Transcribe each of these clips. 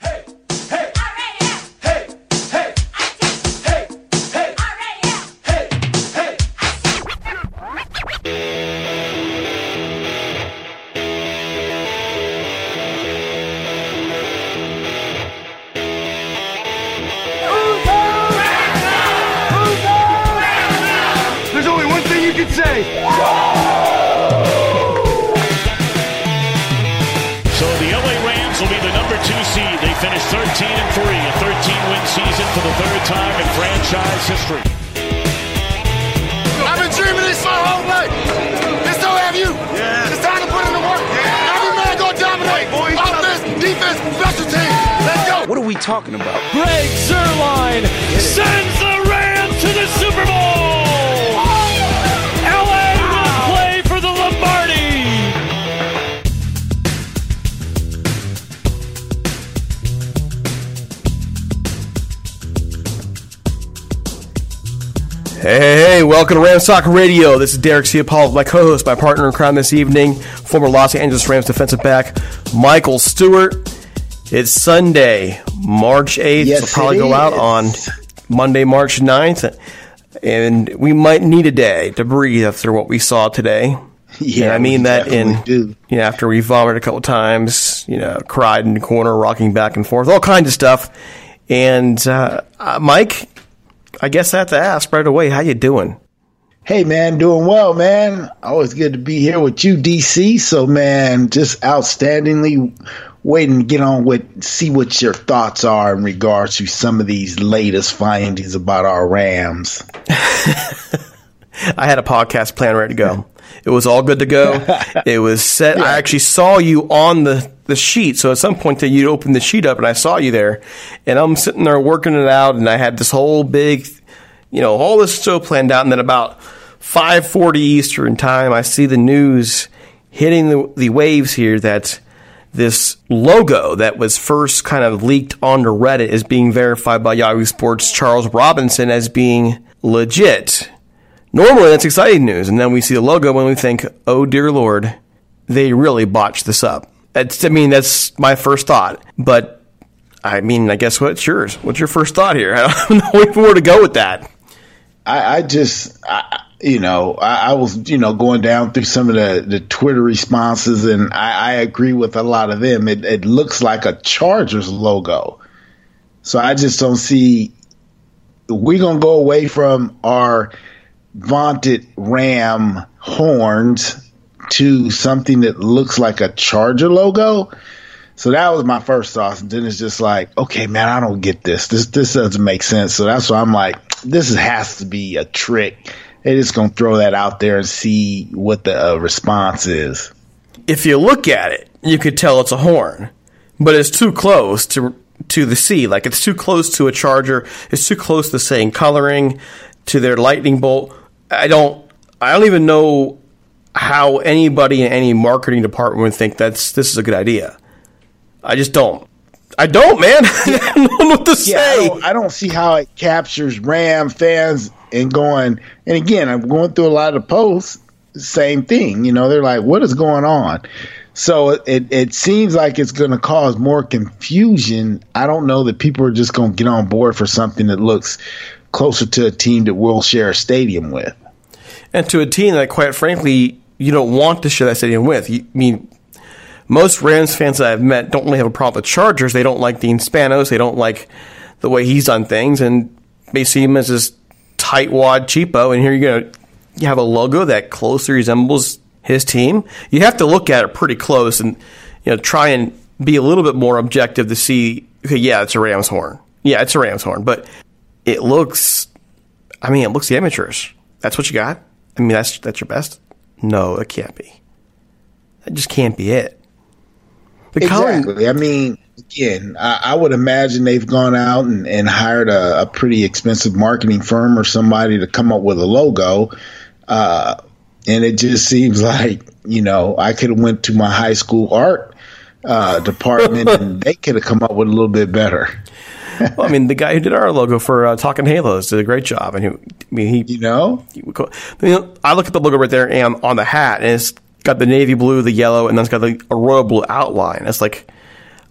Hey, hey, hey, hey, hey, hey, hey, hey. There's only one thing you can say. So the LA Rams will be the number 2 seed. They finished 13-3, a 13-win season for the third time in franchise history. I've been dreaming this my whole life. It's so have you. Yeah. It's time to put in the work. Yeah. Every man gonna dominate. Right, offense, defense, special teams. Let's go. What are we talking about? Greg Zuerlein sends the Rams to the Super Bowl. Hey, welcome to Ram Talk Radio. This is Derek Ciapala, my co-host, my partner in crime this evening, former Los Angeles Rams defensive back, Michael Stewart. It's Sunday, March 8th. Yes, it'll probably go out on Monday, March 9th. And we might need a day to breathe after what we saw today. Yeah, and I mean that in, you know, after we vomited a couple times, you know, cried in the corner, rocking back and forth, all kinds of stuff. And Mike, I guess I have to ask right away, how you doing? Hey, man, doing well, man. Always good to be here with you, DC. So, man, just outstandingly waiting to get on with, see what your thoughts are in regards to some of these latest findings about our Rams. I had a podcast plan ready to go. It was all good to go. It was set. Yeah. I actually saw you on the sheet. So at some point that you opened the sheet up and I saw you there and I'm sitting there working it out. And I had this whole big, you know, all this show planned out. And then about 5:40 Eastern time, I see the news hitting the waves here that this logo that was first kind of leaked onto Reddit is being verified by Yahoo Sports' Charles Robinson as being legit. Normally, that's exciting news, and then we see the logo and we think, oh, dear Lord, they really botched this up. That's my first thought. But I mean, I guess what's yours? What's your first thought here? I don't know where to go with that. I was going down through some of the Twitter responses, and I agree with a lot of them. It looks like a Chargers logo. So I just don't see – we're going to go away from our vaunted Ram horns to something that looks like a Charger logo. So that was my first thought. And then it's just like, okay, man, I don't get this. This doesn't make sense. So that's why I'm like, this has to be a trick. They're just going to throw that out there and see what the response is. If you look at it, you could tell it's a horn, but it's too close to the C. Like, it's too close to a Charger. It's too close to the same coloring, to their lightning bolt. I don't even know how anybody in any marketing department would think this is a good idea. I just don't. I don't, man. I don't know what to say. I don't see how it captures Ram fans and going. And again, I'm going through a lot of posts. Same thing. You know, they're like, what is going on? So it seems like it's going to cause more confusion. I don't know that people are just going to get on board for something that looks closer to a team that we'll share a stadium with. And to a team that, quite frankly, you don't want to share that stadium with. I mean, most Rams fans that I've met don't really have a problem with Chargers. They don't like Dean Spanos. They don't like the way he's done things. And they see him as this tightwad cheapo. And here you're going to have a logo that closely resembles his team. You have to look at it pretty close and, you know, try and be a little bit more objective to see, okay, yeah, it's a Rams horn. Yeah, it's a Rams horn. But it looks amateurish. That's what you got? I mean, that's your best? No, it can't be. That just can't be it. Exactly. I mean, again, I would imagine they've gone out and hired a pretty expensive marketing firm or somebody to come up with a logo. And it just seems like, you know, I could have went to my high school art department and they could have come up with a little bit better. Well, I mean, the guy who did our logo for Talking Halos did a great job. And I look at the logo right there and on the hat, and it's got the navy blue, the yellow, and then it's got a royal blue outline. It's like,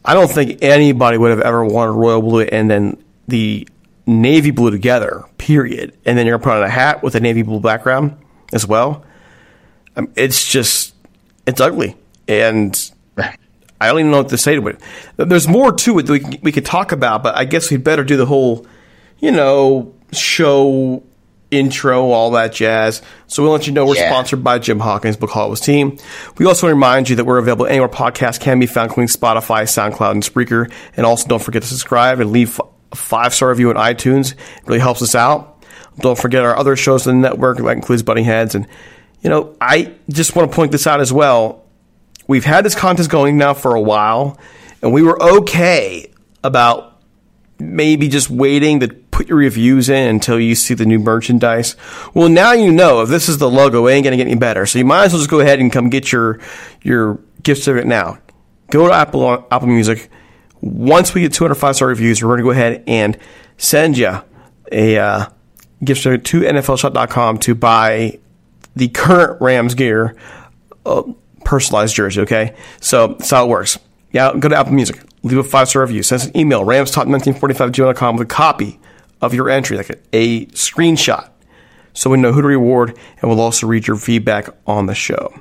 I don't think anybody would have ever wanted royal blue and then the navy blue together, period. And then you're going to put on a hat with a navy blue background as well. It's just, it's ugly. And I don't even know what to say to it. There's more to it that we could talk about, but I guess we'd better do the whole, you know, show intro, all that jazz. So we'll let you know we're sponsored by Jim Hawkins, Big Heads team. We also want to remind you that we're available anywhere podcasts can be found, including Spotify, SoundCloud, and Spreaker. And also don't forget to subscribe and leave a 5-star review on iTunes. It really helps us out. Don't forget our other shows in the network, that includes Butting Heads. And, you know, I just want to point this out as well. We've had this contest going now for a while, and we were okay about maybe just waiting to put your reviews in until you see the new merchandise. Well, now you know if this is the logo, it ain't going to get any better. So you might as well just go ahead and come get your gift certificate now. Go to Apple Music. Once we get 205-star reviews, we're going to go ahead and send you a gift certificate to NFLshop.com to buy the current Rams gear, personalized jersey, okay? So that's how it works. Yeah, go to Apple Music. Leave a 5-star review. Send us an email, ramstop1945@gmail.com with a copy of your entry, like a screenshot, so we know who to reward, and we'll also read your feedback on the show.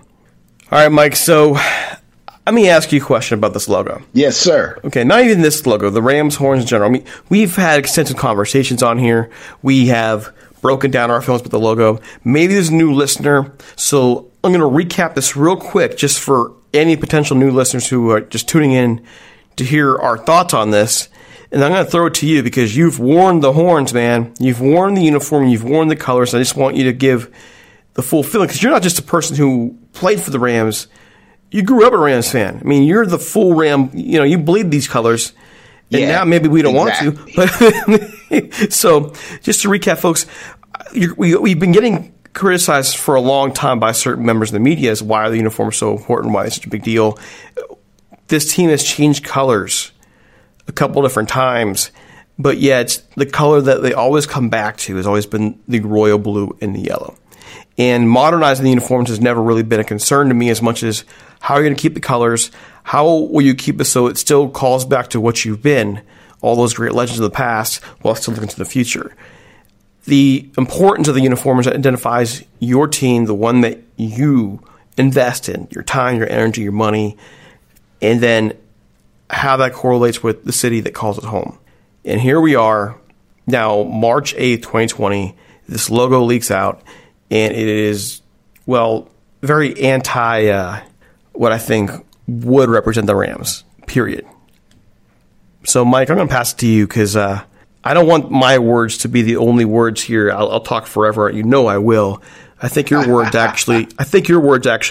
All right, Mike, so let me ask you a question about this logo. Yes, sir. Okay, not even this logo, the Rams horns in general. I mean, we've had extensive conversations on here. We have broken down our films with the logo. Maybe there's a new listener, so I'm going to recap this real quick just for any potential new listeners who are just tuning in to hear our thoughts on this. And I'm going to throw it to you because you've worn the horns, man. You've worn the uniform. You've worn the colors. I just want you to give the full feeling because you're not just a person who played for the Rams. You grew up a Rams fan. I mean, you're the full Ram. You know, you bleed these colors. And now maybe we don't want to. But so just to recap, folks, we've been getting criticized for a long time by certain members of the media as why are the uniforms so important, why it's such a big deal. This team has changed colors a couple different times, but yet the color that they always come back to has always been the royal blue and the yellow. And modernizing the uniforms has never really been a concern to me as much as how are you going to keep the colors, how will you keep it so it still calls back to what you've been all those great legends of the past while still looking to the future. The importance of the uniform is it identifies your team, the one that you invest in, your time, your energy, your money, and then how that correlates with the city that calls it home. And here we are now, March 8th, 2020. This logo leaks out, and it is, well, very anti what I think would represent the Rams, period. So, Mike, I'm going to pass it to you because I don't want my words to be the only words here. I'll talk forever. You know I will. I think your words actually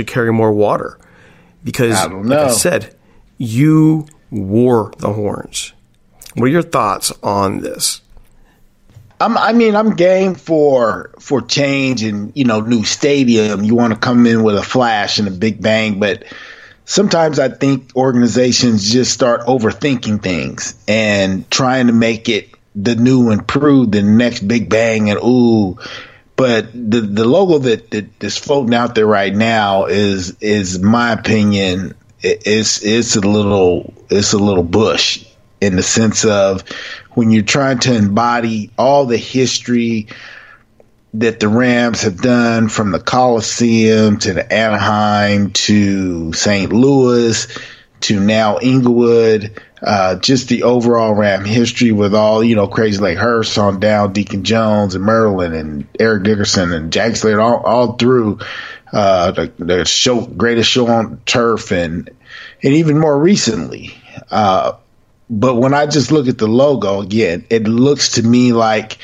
carry more water because, like I said, you wore the horns. What are your thoughts on this? I'm game for change and, you know, new stadium. You want to come in with a flash and a big bang, but sometimes I think organizations just start overthinking things and trying to make it the new improved, the next big bang, and ooh. But the logo that's floating out there right now is my opinion. It's a little bush in the sense of when you're trying to embody all the history that the Rams have done, from the Coliseum to the Anaheim to St. Louis to now Inglewood, just the overall Ram history with all, you know, crazy like Hurst on down, Deacon Jones and Merlin and Eric Dickerson and Jack Slater, all through the show, greatest show on turf, and even more recently. But when I just look at the logo again, it looks to me like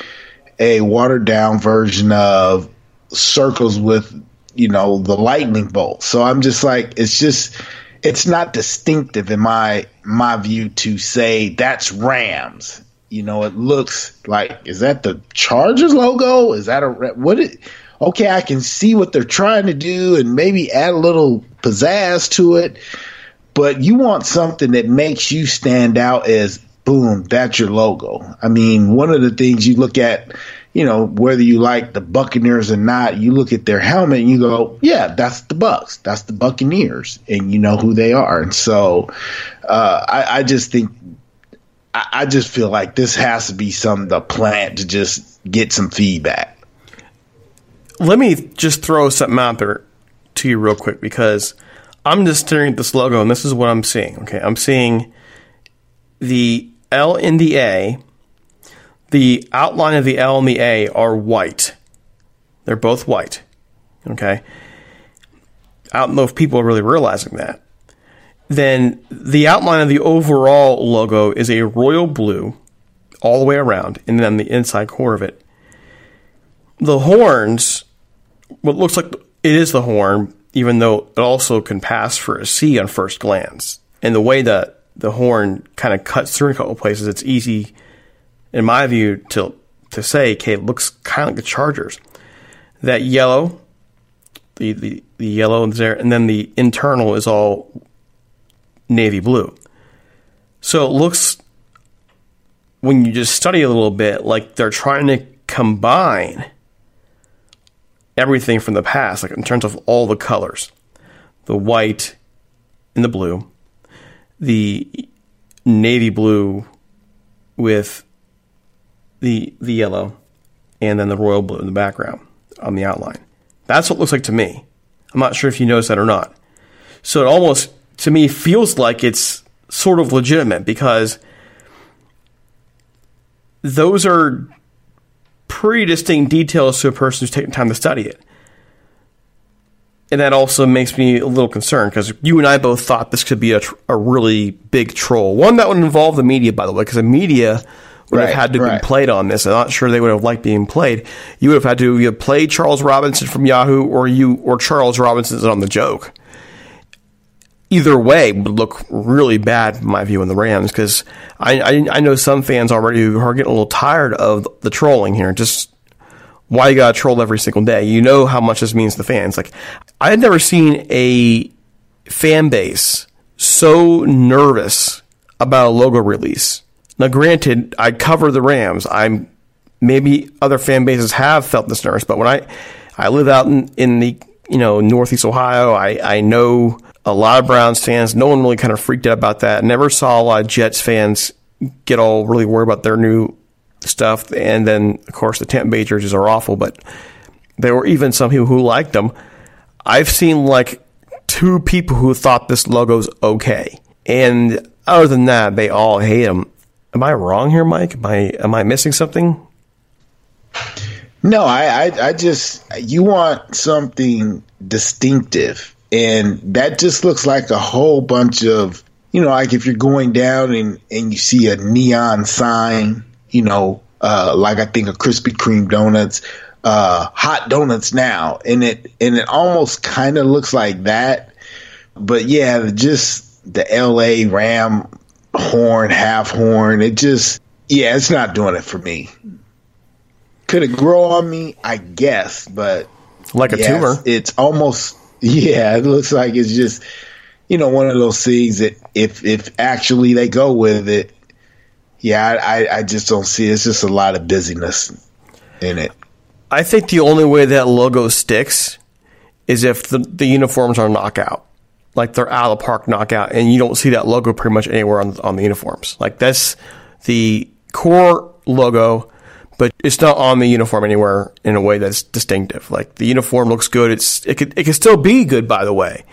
a watered down version of circles with, you know, the lightning bolt. So I'm just like, it's not distinctive in my view to say that's Rams. You know, it looks like, is that the Chargers logo? Is that okay, I can see what they're trying to do and maybe add a little pizzazz to it. But you want something that makes you stand out as, boom, that's your logo. I mean, one of the things you look at, you know, whether you like the Buccaneers or not, you look at their helmet and you go, yeah, that's the Bucks. That's the Buccaneers. And you know who they are. And so I just think – I just feel like this has to be something to plant to just get some feedback. Let me just throw something out there to you real quick because – I'm just staring at this logo, and this is what I'm seeing. Okay, I'm seeing the L and the A. The outline of the L and the A are white. They're both white. Okay? I don't know if people are really realizing that. Then the outline of the overall logo is a royal blue all the way around, and then the inside core of it. The horns, what looks like it is the horn, even though it also can pass for a C on first glance. And the way that the horn kind of cuts through a couple places, it's easy, in my view, to say, okay, it looks kind of like the Chargers. That yellow, the yellow is there, and then the internal is all navy blue. So it looks, when you just study a little bit, like they're trying to combine everything from the past, like in terms of all the colors, the white and the blue, the navy blue with the yellow, and then the royal blue in the background on the outline. That's what it looks like to me. I'm not sure if you noticed that or not. So it almost, to me, feels like it's sort of legitimate because those are pretty distinct details to a person who's taking time to study it. And that also makes me a little concerned because you and I both thought this could be a really big troll. One that would involve the media, by the way, because the media would have had to be played on this. I'm not sure they would have liked being played. You would have had to play Charles Robinson from Yahoo or Charles Robinson's on the joke. Either way would look really bad, in my view, in the Rams, because I know some fans already who are getting a little tired of the trolling here. Just why you got to troll every single day? You know how much this means to the fans. Like, I had never seen a fan base so nervous about a logo release. Now, granted, I cover the Rams. Maybe other fan bases have felt this nervous, but when I live out in the, you know, Northeast Ohio, I know a lot of Browns fans. No one really kind of freaked out about that. Never saw a lot of Jets fans get all really worried about their new stuff. And then, of course, the temp majors are awful, but there were even some people who liked them. I've seen like two people who thought this logo's okay. And other than that, they all hate them. Am I wrong here, Mike? Am I missing something? No, I just, you want something distinctive. And that just looks like a whole bunch of, you know, like if you're going down and you see a neon sign, you know, like I think a Krispy Kreme donuts, hot donuts now. And it almost kind of looks like that. But yeah, just the LA Ram horn, half horn. It just, yeah, it's not doing it for me. Could it grow on me? I guess, but like a tumor. It's almost, yeah, it looks like it's just, you know, one of those things that if actually they go with it, yeah, I just don't see it. It's just a lot of busyness in it. I think the only way that logo sticks is if the uniforms are knockout, like they're out of the park knockout, and you don't see that logo pretty much anywhere on the uniforms. Like that's the core logo, but it's not on the uniform anywhere in a way that's distinctive. Like the uniform looks good. It could still be good, by the way,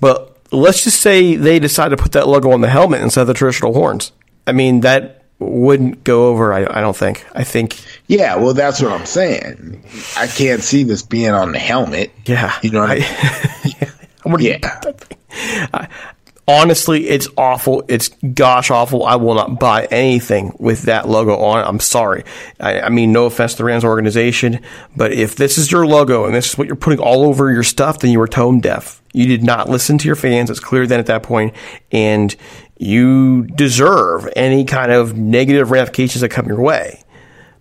but let's just say they decide to put that logo on the helmet instead of the traditional horns. I mean, that wouldn't go over, I don't think. I think... Yeah, well, that's what I'm saying. I can't see this being on the helmet. Yeah. You know what I mean? Honestly, it's awful. It's gosh awful. I will not buy anything with that logo on it. I'm sorry. I mean, no offense to the Rams organization, but if this is your logo and this is what you're putting all over your stuff, then you were tone deaf. You did not listen to your fans. It's clear then at that point, and you deserve any kind of negative ramifications that come your way.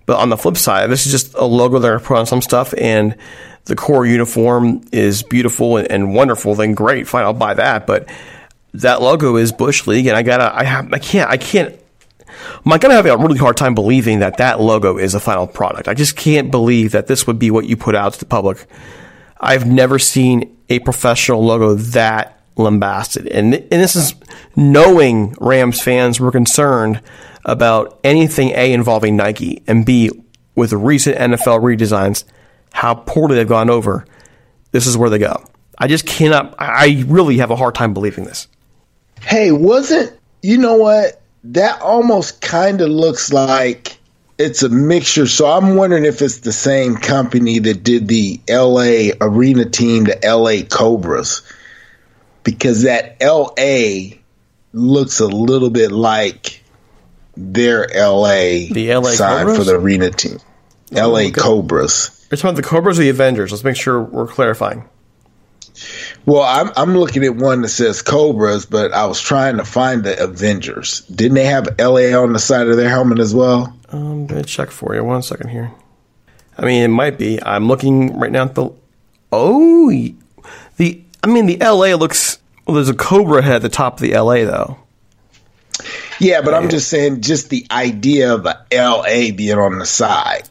But on the flip side, this is just a logo that I put on some stuff, and the core uniform is beautiful and wonderful. Then great, fine, I'll buy that. But that logo is Bush League, and I'm going to have a really hard time believing that logo is the final product. I just can't believe that this would be what you put out to the public. I've never seen a professional logo that lambasted. And this is knowing Rams fans were concerned about anything, A, involving Nike, and B, with the recent NFL redesigns, how poorly they've gone over. This is where they go. I just cannot, I really have a hard time believing this. Hey, you know what? That almost kind of looks like it's a mixture. So I'm wondering if it's the same company that did the LA Arena team, the LA Cobras, because that LA looks a little bit like their LA sign Cobras? For the Arena team. LA Cobras. It's about the Cobras or the Avengers. Let's make sure we're clarifying. Well, I'm looking at one that says Cobras, but I was trying to find the Avengers. Didn't they have LA on the side of their helmet as well? I'm going to check for you. One second here. I mean, it might be. I'm looking right now at the LA looks... Well, there's a Cobra head at the top of the LA, though. Yeah, but I'm just saying just the idea of a LA being on the side.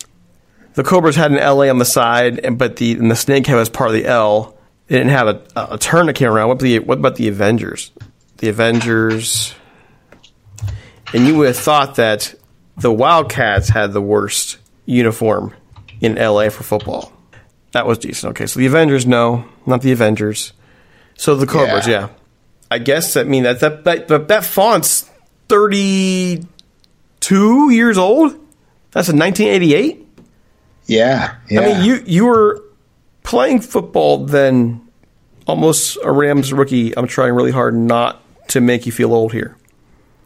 The Cobras had an LA on the side, but the snake head was part of the L. They didn't have a tourniquet around. What about the Avengers? The Avengers. And you would have thought that the Wildcats had the worst uniform in LA for football. That was decent. Okay, so the Avengers, no. Not the Avengers. So the Cobras, yeah. I guess that means that font's 32 years old? That's in 1988? Yeah. I mean, you were... playing football, then almost a Rams rookie. I'm trying really hard not to make you feel old here.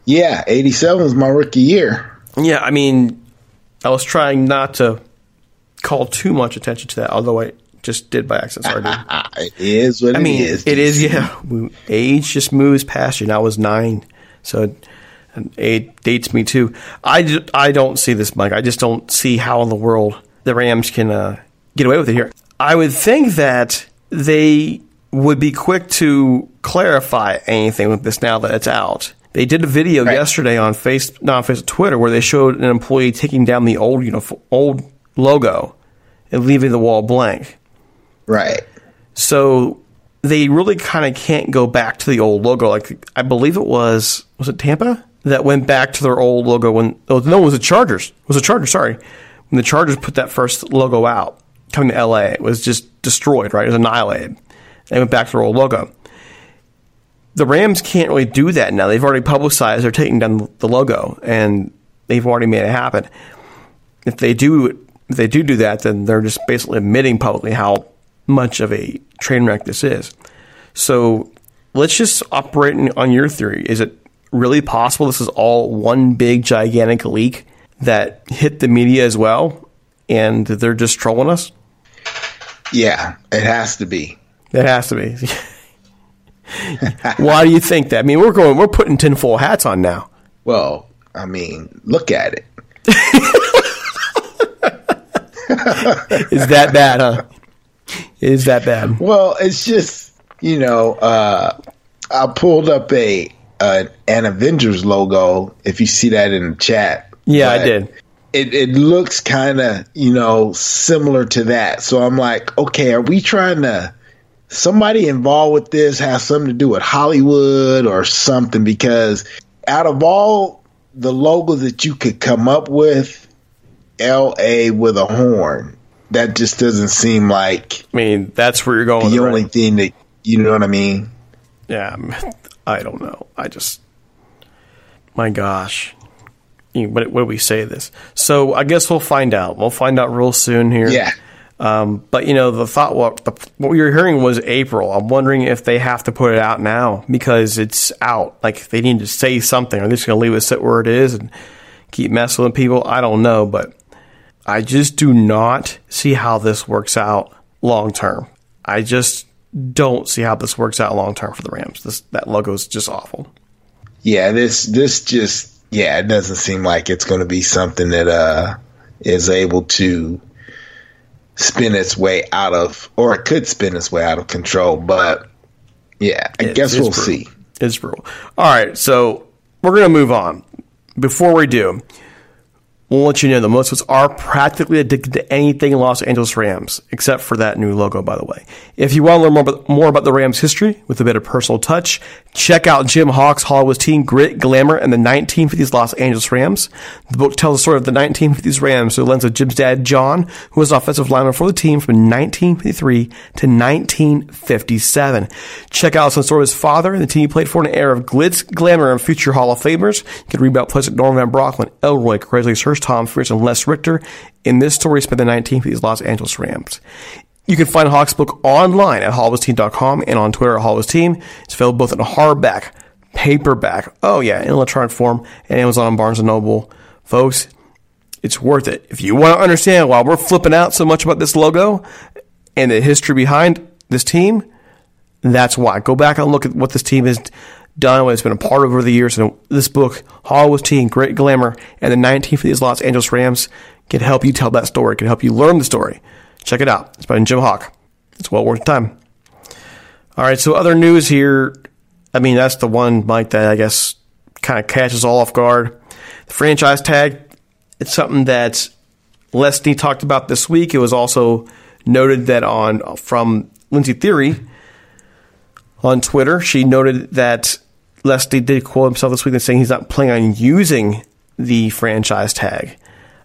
Yeah, 87 was my rookie year. Yeah, I mean, I was trying not to call too much attention to that, although I just did by accident. Sorry, dude. It is what it is. It is, yeah. Age just moves past you. And I was 9, so it dates me too. I don't see this, Mike. I just don't see how in the world the Rams can get away with it here. I would think that they would be quick to clarify anything with this now that it's out. They did a video yesterday on Twitter where they showed an employee taking down the old logo and leaving the wall blank. Right. So they really kind of can't go back to the old logo. Like I believe it was it Tampa? that went back to their old logo when when the Chargers put that first logo out coming to LA. It was just destroyed, right? It was annihilated. They went back to their old logo. The Rams can't really do that now. They've already publicized they're taking down the logo, and they've already made it happen. If they do that, then they're just basically admitting publicly how much of a train wreck this is. So let's just operate on your theory. Is it really possible this is all one big, gigantic leak that hit the media as well, and they're just trolling us? Yeah, it has to be. It has to be. Why do you think that? I mean, we're putting tinfoil hats on now. Well, I mean, look at it. Is that bad, huh? Is that bad? Well, it's just, you know, I pulled up an Avengers logo, if you see that in the chat. Yeah, I did. It looks kind of, you know, similar to that. So I'm like, okay, are we trying to, somebody involved with this has something to do with Hollywood or something? Because out of all the logos that you could come up with, LA with a horn, that just doesn't seem like, I mean, that's where you're going. The only thing that, you know what I mean? Yeah, I don't know. I just, my gosh. What do we say this? So I guess we'll find out. We'll find out real soon here. Yeah. But, you know, the thought, what we were hearing was April. I'm wondering if they have to put it out now because it's out. Like, they need to say something. Are they just going to leave it sit where it is and keep messing with people? I don't know, but I just do not see how this works out long term. I just don't see how this works out long term for the Rams. That logo is just awful. Yeah, this it doesn't seem like it's going to be something that is able to spin its way out of, or it could spin its way out of control. But yeah, I guess we'll see. It's brutal. All right, so we're going to move on. Before we do, we'll let you know that most of us are practically addicted to anything Los Angeles Rams, except for that new logo, by the way. If you want to learn more about the Rams' history with a bit of personal touch, check out Jim Hawkins' Hall of Team, Grit, Glamour, and the 1950s Los Angeles Rams. The book tells the story of the 1950s Rams through the lens of Jim's dad, John, who was offensive lineman for the team from 1953 to 1957. Check out some story of his father and the team he played for in an era of glitz, glamour, and future Hall of Famers. You can read about plays like Norman Van Brocklin, Elroy, Grizzly, Tom Fritz, and Les Richter. In this story, spent the 1950s Los Angeles Rams. You can find Hawk's book online at hallofteam.com and on Twitter at hallofteam. It's available both in hardback, paperback, in electronic form, and Amazon and Barnes & Noble. Folks, it's worth it. If you want to understand why we're flipping out so much about this logo and the history behind this team, that's why. Go back and look at what this team is done, what it's been a part of over the years. And this book, Hall of Team, Great Glamour, and the 1950s Los Angeles Rams, can help you tell that story, can help you learn the story. Check it out. It's by Jim Hawk. It's well worth the time. All right, so other news here. I mean, that's the one, Mike, that I guess kind of catches all off guard. The franchise tag, it's something that Lesney talked about this week. It was also noted that from Lindsay Theory on Twitter, she noted that Leslie did quote himself this week and saying he's not planning on using the franchise tag.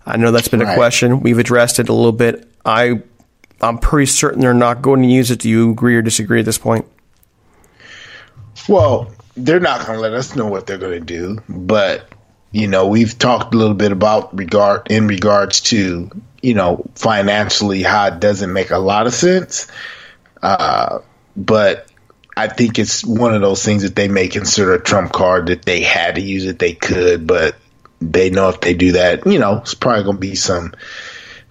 I know that's been a question. We've addressed it a little bit. I'm pretty certain they're not going to use it. Do you agree or disagree at this point? Well, they're not going to let us know what they're going to do. But, you know, we've talked a little bit about in regards to, you know, financially how it doesn't make a lot of sense. But I think it's one of those things that they may consider a trump card, that they had to use it, they could, but they know if they do that, you know, it's probably going to be some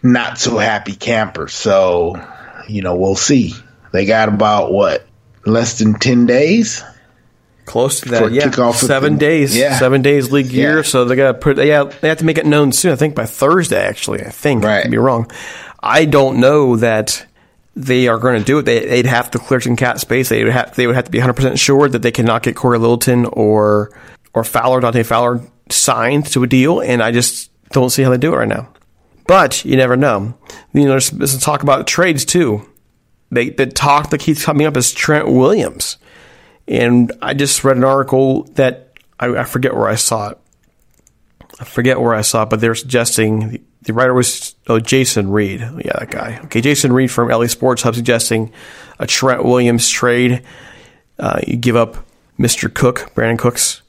not so happy campers. So, you know, we'll see. They got about, less than 10 days? Close to that, yeah. 7 days. Yeah. 7 days league year, so they got to they have to make it known soon, I think by Thursday, actually, I think. Right. I could be wrong. I don't know that they are going to do it. They'd have to clear some cap space. They would have to be 100% sure that they cannot get Corey Littleton or Dante Fowler signed to a deal, and I just don't see how they do it right now. But you never know. You know, there's some talk about trades too. The talk that keeps coming up is Trent Williams. And I just read an article that I forget where I saw it. But they're suggesting the writer was Jason Reed. Yeah, that guy. Okay, Jason Reed from LA Sports Hub suggesting a Trent Williams trade. You give up Mr. Cook, Brandon Cooks,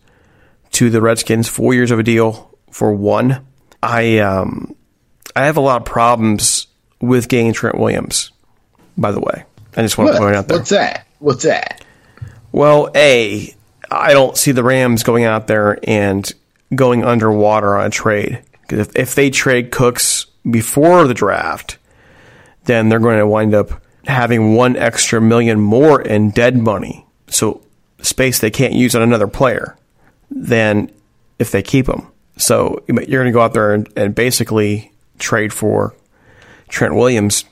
to the Redskins. 4 years of a deal for one. I have a lot of problems with getting Trent Williams, by the way. I just want to point out there. What's that? Well, A, I don't see the Rams going out there and going underwater on a trade. Because if they trade Cooks before the draft, then they're going to wind up having $1 extra million more in dead money. So space they can't use on another player than if they keep him. So you're going to go out there and basically trade for Trent Williams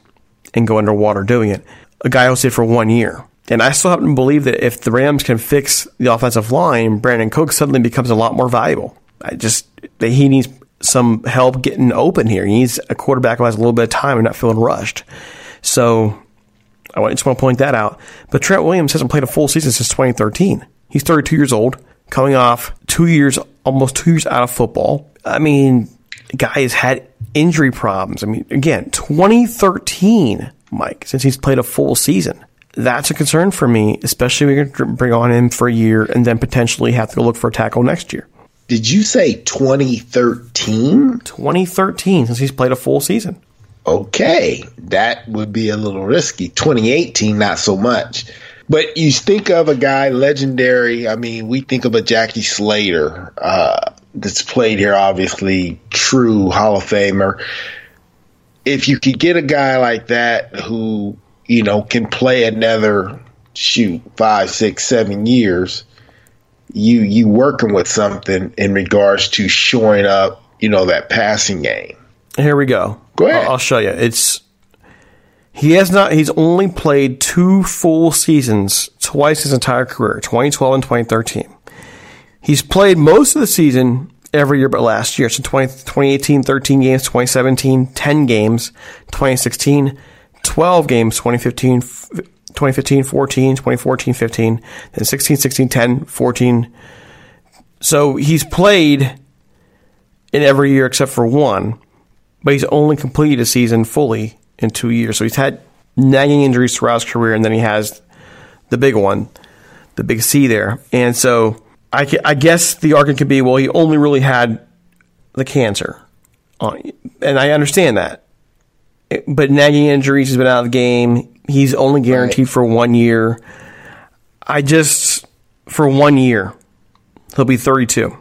and go underwater doing it. A guy who stayed for 1 year. And I still happen to believe that if the Rams can fix the offensive line, Brandon Cooks suddenly becomes a lot more valuable. He needs some help getting open here. He needs a quarterback who has a little bit of time and not feeling rushed. So I just want to point that out. But Trent Williams hasn't played a full season since 2013. He's 32 years old, coming off almost two years out of football. I mean, the guy has had injury problems. I mean, again, 2013, Mike, since he's played a full season. That's a concern for me, especially when you bring on him for a year and then potentially have to go look for a tackle next year. Did you say 2013? 2013, since he's played a full season. Okay, that would be a little risky. 2018, not so much. But you think of a guy legendary. I mean, we think of a Jackie Slater that's played here, obviously, true Hall of Famer. If you could get a guy like that who, you know, can play another 5, 6, 7 years, you working with something in regards to shoring up, you know, that passing game. Here we go. Go ahead. I'll show you. He's only played 2 full seasons twice his entire career, 2012 and 2013. He's played most of the season every year but last year. So 2018, 13 games, 2017, 10 games, 2016, 12 games, 2015, 14, 2014, 15, then 16, 10, 14. So he's played in every year except for one, but he's only completed a season fully in 2 years. So he's had nagging injuries throughout his career, and then he has the big one, the big C there. And so I guess the argument could be, well, he only really had the cancer. And I understand that. But nagging injuries, he's been out of the game. He's only guaranteed for 1 year. For 1 year, he'll be 32.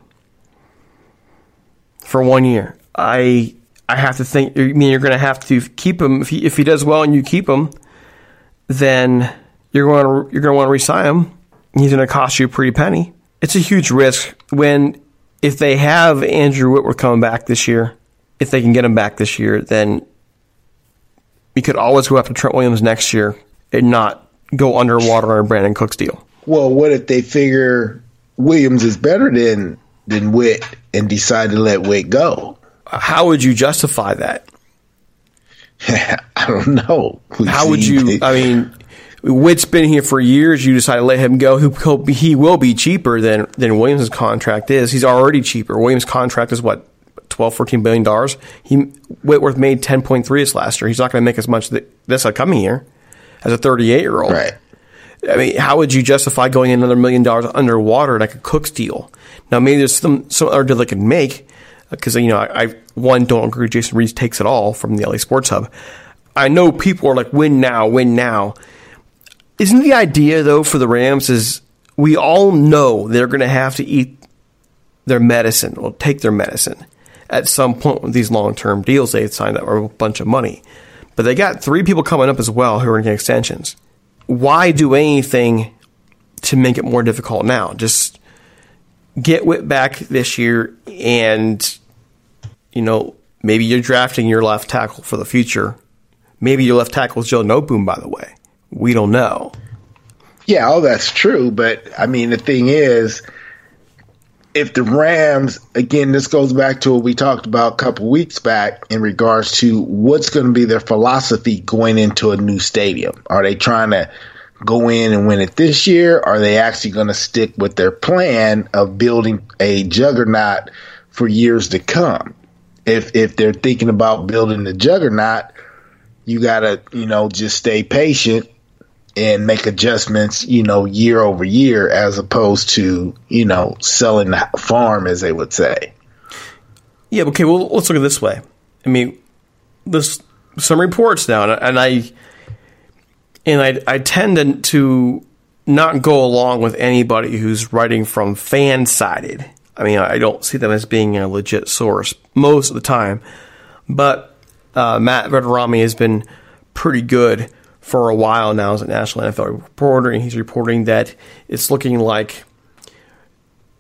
For 1 year. I have to think, I mean, you're going to have to keep him. If he does well and you keep him, then you're going to want to re-sign him. He's going to cost you a pretty penny. It's a huge risk if they have Andrew Whitworth coming back this year, if they can get him back this year, then we could always go after Trent Williams next year and not go underwater on a Brandon Cooks deal. Well, what if they figure Williams is better than Witt and decide to let Witt go? How would you justify that? I don't know. Witt's been here for years. You decide to let him go. He will be cheaper than Williams' contract is. He's already cheaper. Williams' contract is what? $12-14 billion. Whitworth made $10.3 this last year. He's not going to make as much this upcoming year as a 38-year-old. Right. I mean, how would you justify going another $1 million underwater like a Cooks deal? Now, maybe there's some other deal they could make because, you know, I don't agree with Jason Reed's takes at all from the LA Sports Hub. I know people are like, win now. Isn't the idea, though, for the Rams is we all know they're going to have to eat their medicine or take their medicine at some point with these long-term deals they've signed up for a bunch of money. But they got 3 people coming up as well who are in extensions. Why do anything to make it more difficult now? Just get Witt back this year and, you know, maybe you're drafting your left tackle for the future. Maybe your left tackle is Joe Noteboom, by the way. We don't know. Yeah, all that's true. But, I mean, the thing is, if the Rams, again, this goes back to what we talked about a couple weeks back in regards to what's going to be their philosophy going into a new stadium. Are they trying to go in and win it this year? Are they actually going to stick with their plan of building a juggernaut for years to come? If they're thinking about building the juggernaut, you got to, just stay patient and make adjustments, year over year, as opposed to, selling the farm, as they would say. Yeah. Okay. Well, let's look at it this way. I mean, there's some reports now, and I tend to not go along with anybody who's writing from fan-sided. I mean, I don't see them as being a legit source most of the time. But Matt Veterami has been pretty good for a while now as a national NFL reporter, and he's reporting that it's looking like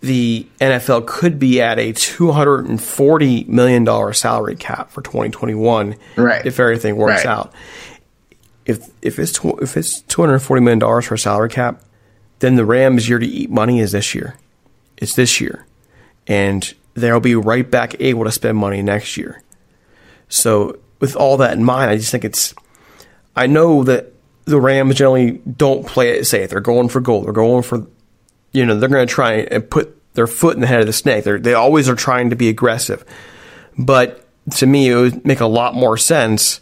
the NFL could be at a $240 million salary cap for 2021, right, if everything works right out. If it's $240 million for a salary cap, then the Rams' year to eat money is this year. It's this year. And they'll be right back able to spend money next year. So with all that in mind, I just think it's – I know that the Rams generally don't play it safe. They're going for gold. They're going for – they're going to try and put their foot in the head of the snake. They always are trying to be aggressive. But to me, it would make a lot more sense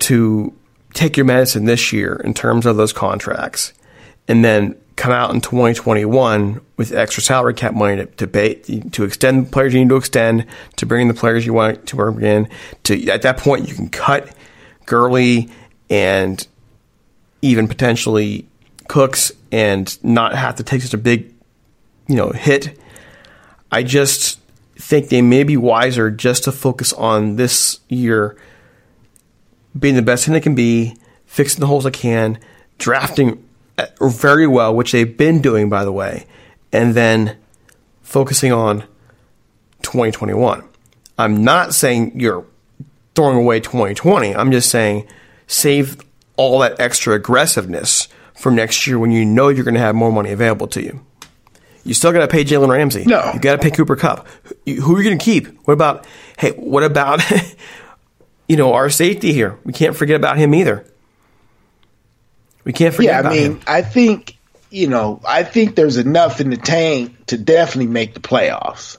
to take your medicine this year in terms of those contracts and then – come out in 2021 with extra salary cap money to extend the players you need to extend, to bring in the players you want to bring in. At that point, you can cut Gurley and even potentially Cooks and not have to take such a big, hit. I just think they may be wiser just to focus on this year being the best thing they can be, fixing the holes they can, drafting very well, which they've been doing, by the way, and then focusing on 2021. I'm not saying you're throwing away 2020. I'm just saying save all that extra aggressiveness for next year when you know you're going to have more money available to you. You still got to pay Jalen Ramsey. No. You got to pay Cooper Kupp. Who are you going to keep? What about our safety here? We can't forget about him either. We can't forget about him. I think there's enough in the tank to definitely make the playoffs.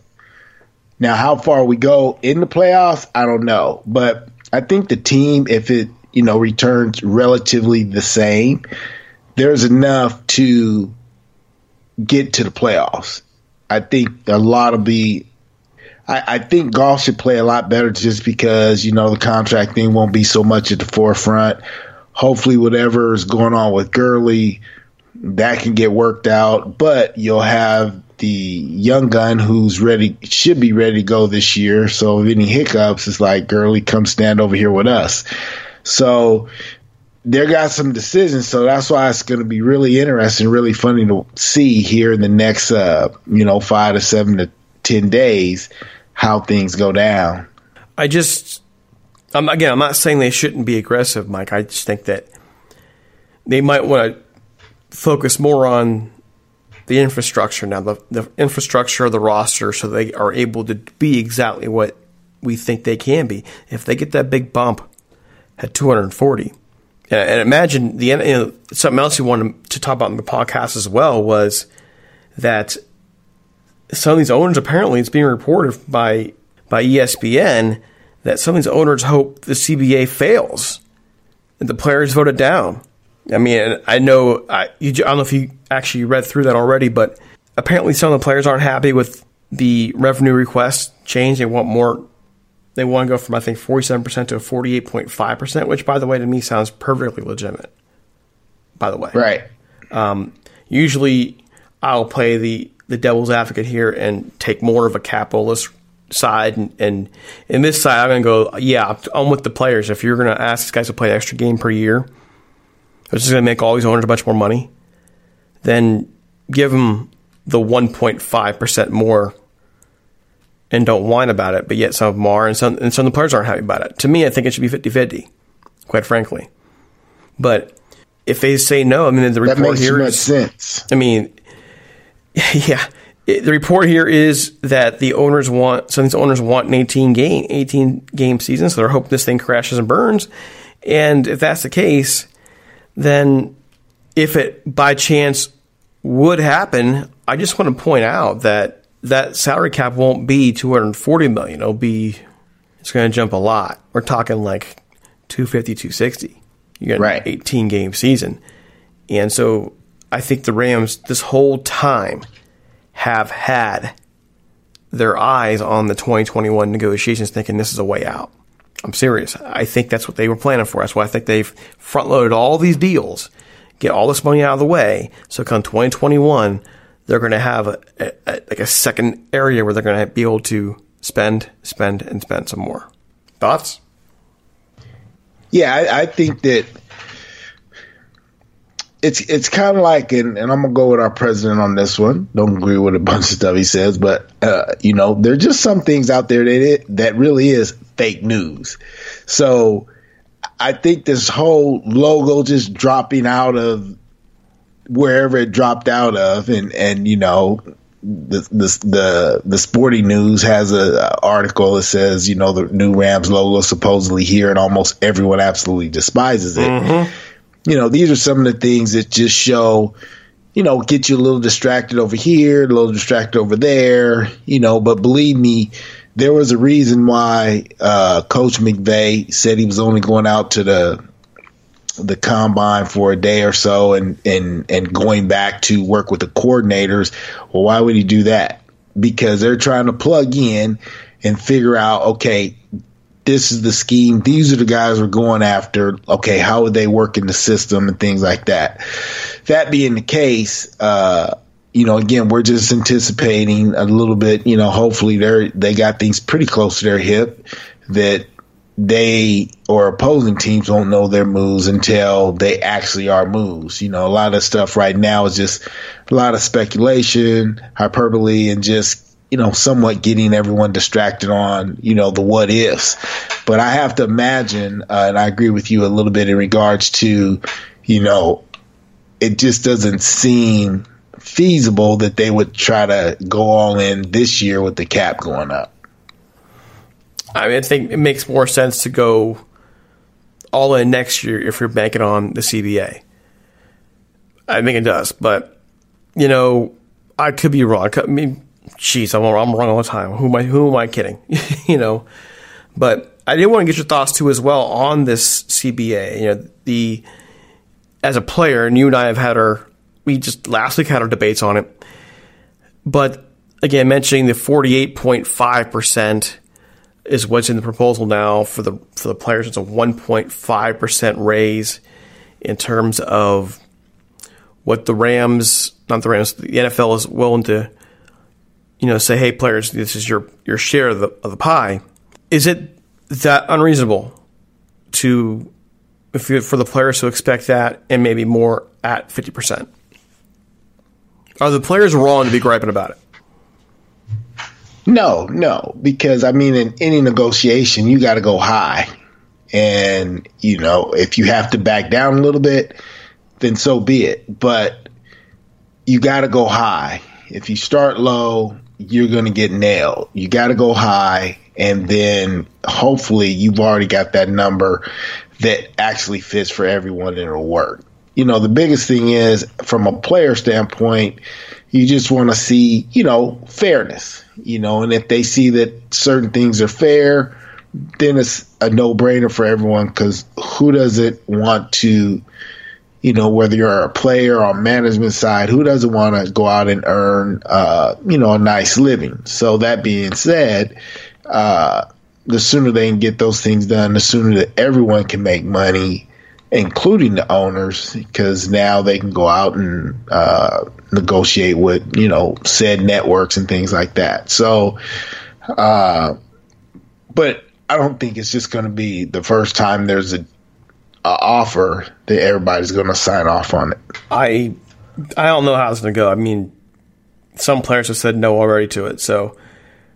Now, how far we go in the playoffs, I don't know. But I think the team, if it, returns relatively the same, there's enough to get to the playoffs. I think a lot will be – I think golf should play a lot better just because, the contract thing won't be so much at the forefront. Hopefully, whatever is going on with Gurley, that can get worked out. But you'll have the young gun who's ready, should be ready to go this year. So if any hiccups, it's like, Gurley, come stand over here with us. So they got some decisions. So that's why it's going to be really interesting, really funny to see here in the next, 5 to 7 to 10 days, how things go down. I'm not saying they shouldn't be aggressive, Mike. I just think that they might want to focus more on the infrastructure now, the infrastructure of the roster, so they are able to be exactly what we think they can be. If they get that big bump at 240, and imagine something else you wanted to talk about in the podcast as well was that some of these owners, apparently it's being reported by ESPN, that some of these owners hope the CBA fails and the players vote it down. I mean, I know, I don't know if you actually read through that already, but apparently some of the players aren't happy with the revenue request change. They want more. They want to go from, I think, 47% to 48.5%, which, by the way, to me sounds perfectly legitimate, by the way. Right. Usually I'll play the devil's advocate here and take more of a capitalist side, and in this side, I'm going to go, I'm with the players. If you're going to ask these guys to play an extra game per year, which is going to make all these owners a bunch more money, then give them the 1.5% more and don't whine about it. But yet some of them are, and some of the players aren't happy about it. To me, I think it should be 50-50, quite frankly. But if they say no, I mean, the report makes here is, sense. I mean, yeah. The report here is that the owners want, some of these owners want an 18-game season, so they're hoping this thing crashes and burns. And if that's the case, then if it by chance would happen, I just want to point out that that salary cap won't be $240 million. It's going to jump a lot. We're talking like $250, $260. You're going to an 18-game season. And so I think the Rams this whole time have had their eyes on the 2021 negotiations thinking this is a way out. I'm serious. I think that's what they were planning for. That's why I think they've front-loaded all these deals, get all this money out of the way, so come 2021, they're going to have a second area where they're going to be able to spend some more. Thoughts? Yeah, I think that it's kind of like, and I'm going to go with our president on this one. Don't agree with a bunch of stuff he says, but, there are just some things out there that really is fake news. So I think this whole logo just dropping out of wherever it dropped out of, and the Sporting News has a article that says, the new Rams logo is supposedly here and almost everyone absolutely despises it. Mm-hmm. These are some of the things that just show, get you a little distracted over here, a little distracted over there, but believe me, there was a reason why Coach McVay said he was only going out to the combine for a day or so and going back to work with the coordinators. Well, why would he do that? Because they're trying to plug in and figure out, okay, this is the scheme. These are the guys we're going after. Okay, how would they work in the system and things like that? That being the case, again, we're just anticipating a little bit. Hopefully they got things pretty close to their hip that they or opposing teams won't know their moves until they actually are moves. A lot of stuff right now is just a lot of speculation, hyperbole, and just somewhat getting everyone distracted on, the what ifs. But I have to imagine, and I agree with you a little bit in regards to, it just doesn't seem feasible that they would try to go all in this year with the cap going up. I think it makes more sense to go all in next year if you're banking on the CBA. I think it does. But, I could be wrong. Jeez, I'm wrong all the time. Who am I kidding? But I did want to get your thoughts too as well on this CBA. As a player, and you and I have had we just last week had our debates on it. But again, mentioning the 48.5% is what's in the proposal now for the players. It's a 1.5% raise in terms of what the NFL is willing to. Say, hey, players, this is your share of the pie. Is it that unreasonable for the players to expect that and maybe more at 50%? Are the players wrong to be griping about it? No, because, in any negotiation, you got to go high. And, if you have to back down a little bit, then so be it. But you got to go high. If you start low, you're going to get nailed. You got to go high, and then hopefully you've already got that number that actually fits for everyone and it'll work. The biggest thing is, from a player standpoint, you just want to see, fairness. And if they see that certain things are fair, then it's a no-brainer for everyone, because who doesn't want to – whether you're a player or management side, who doesn't want to go out and earn, a nice living? So that being said, the sooner they can get those things done, the sooner that everyone can make money, including the owners, because now they can go out and negotiate with, said networks and things like that. So, but I don't think it's just going to be the first time there's an offer that everybody's going to sign off on it. I don't know how it's going to go. Some players have said no already to it, so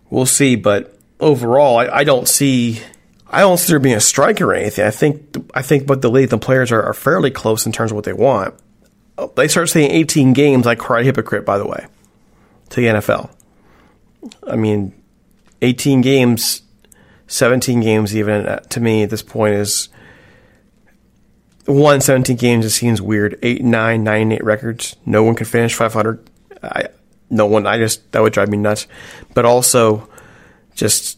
we'll see. But overall, I don't see there being a strike or anything. I think but the league, the players are fairly close in terms of what they want. They start saying 18 games. I cry hypocrite, by the way, to the NFL. 18 games, 17 games, even to me at this point is. won 17 games. It seems weird. 8-9, 9-8 records. No one can finish 500. That would drive me nuts. But also, just,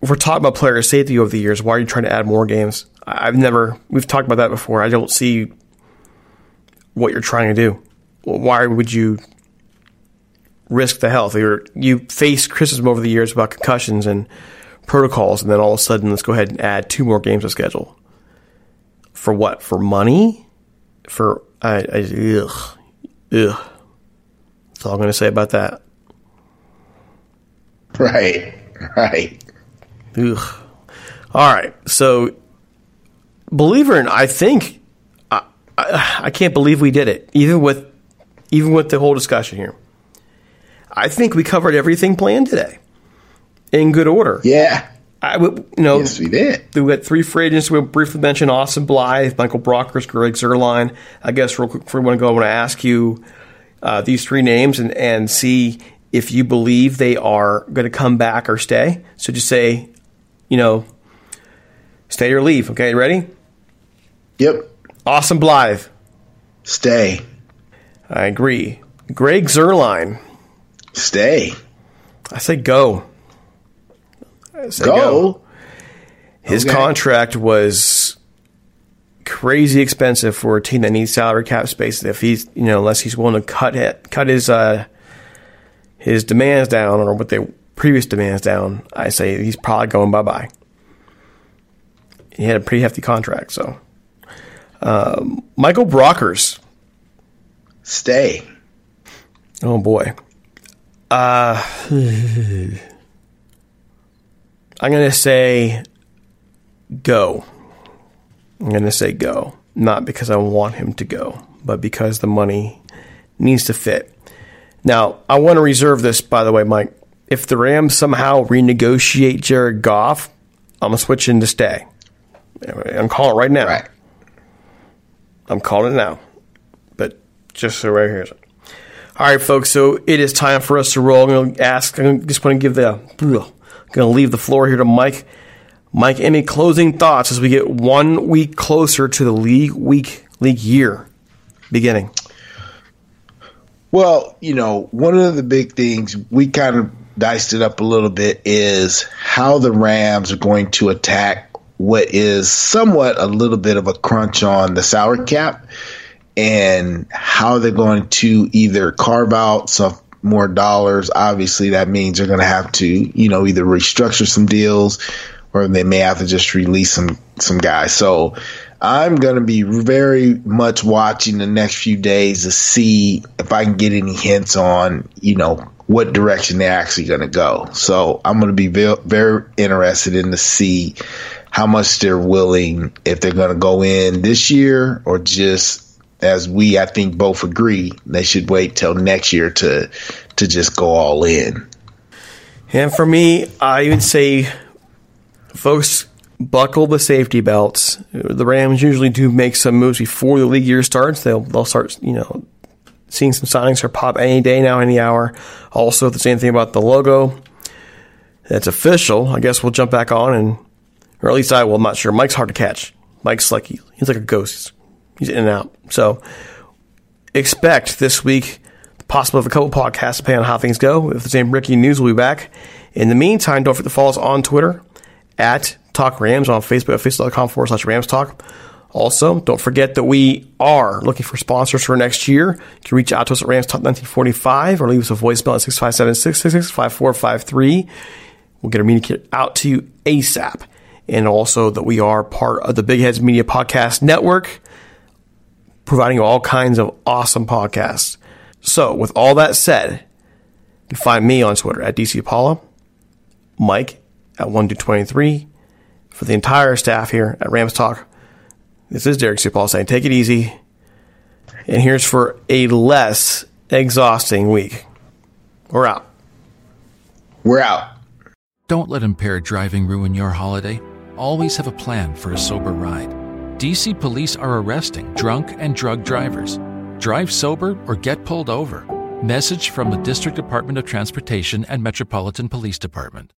we're talking about player safety over the years. Why are you trying to add more games? We've talked about that before. I don't see what you're trying to do. Why would you risk the health? You face criticism over the years about concussions and protocols, and then all of a sudden, let's go ahead and add two more games to schedule. For what? For money? For ugh. That's all I'm going to say about that. Right. Ugh. All right. So, believe it or not, I think I can't believe we did it. Even with the whole discussion here, I think we covered everything planned today in good order. Yeah. Yes, we did. We had three free agents. We'll briefly mention Austin Blythe, Michael Brockers, Greg Zuerlein. I guess real quick before we want to go, I want to ask you these three names and see if you believe they are going to come back or stay. So just say, stay or leave. Okay, ready? Yep. Austin Blythe. Stay. I agree. Greg Zuerlein. Stay. I say go. Go. His contract was crazy expensive for a team that needs salary cap space. If he's, unless he's willing to cut his demands down or what the previous demands down, I say he's probably going bye bye. He had a pretty hefty contract, so Michael Brockers, stay. Oh boy, I'm going to say go. Not because I want him to go, but because the money needs to fit. Now, I want to reserve this, by the way, Mike. If the Rams somehow renegotiate Jared Goff, I'm going to switch in to stay. I'm calling it right now. Right. I'm calling it now. But just so right here. All right, folks. So it is time for us to roll. Going to leave the floor here to Mike. Mike, any closing thoughts as we get 1 week closer to the league year beginning? Well, one of the big things, we kind of diced it up a little bit, is how the Rams are going to attack what is somewhat a little bit of a crunch on the salary cap and how they're going to either carve out some more dollars. Obviously, that means they're going to have to, either restructure some deals, or they may have to just release some guys. So I'm going to be very much watching the next few days to see if I can get any hints on, what direction they're actually going to go. So I'm going to be very interested in to see how much they're willing, if they're going to go in this year or just, as I think, both agree, they should wait till next year to just go all in. And for me, I would say, folks, buckle the safety belts. The Rams usually do make some moves before the league year starts. They'll start, seeing some signings or pop any day now, any hour. Also, if there's anything about the logo that's official, I guess we'll jump back on, or at least I will. I'm not sure. Mike's hard to catch. Mike's like he's like a ghost. He's in and out. So expect this week possible of a couple podcasts to pay on how things go. If there's any breaking news, we'll be back. In the meantime, don't forget to follow us on Twitter at Talk Rams, on Facebook at facebook.com/Rams Talk. Also, don't forget that we are looking for sponsors for next year. You can reach out to us at Rams Talk 1945 or leave us a voicemail at 657-666-5453. We'll get a communicator out to you ASAP. And also that we are part of the Big Heads Media Podcast Network, providing all kinds of awesome podcasts. So, with all that said, you find me on Twitter at DCApala, Mike at 1223. For the entire staff here at Rams Talk, this is Derek Ciapala saying, take it easy, and here's for a less exhausting week. We're out. We're out. Don't let impaired driving ruin your holiday. Always have a plan for a sober ride. DC police are arresting drunk and drug drivers. Drive sober or get pulled over. Message from the District Department of Transportation and Metropolitan Police Department.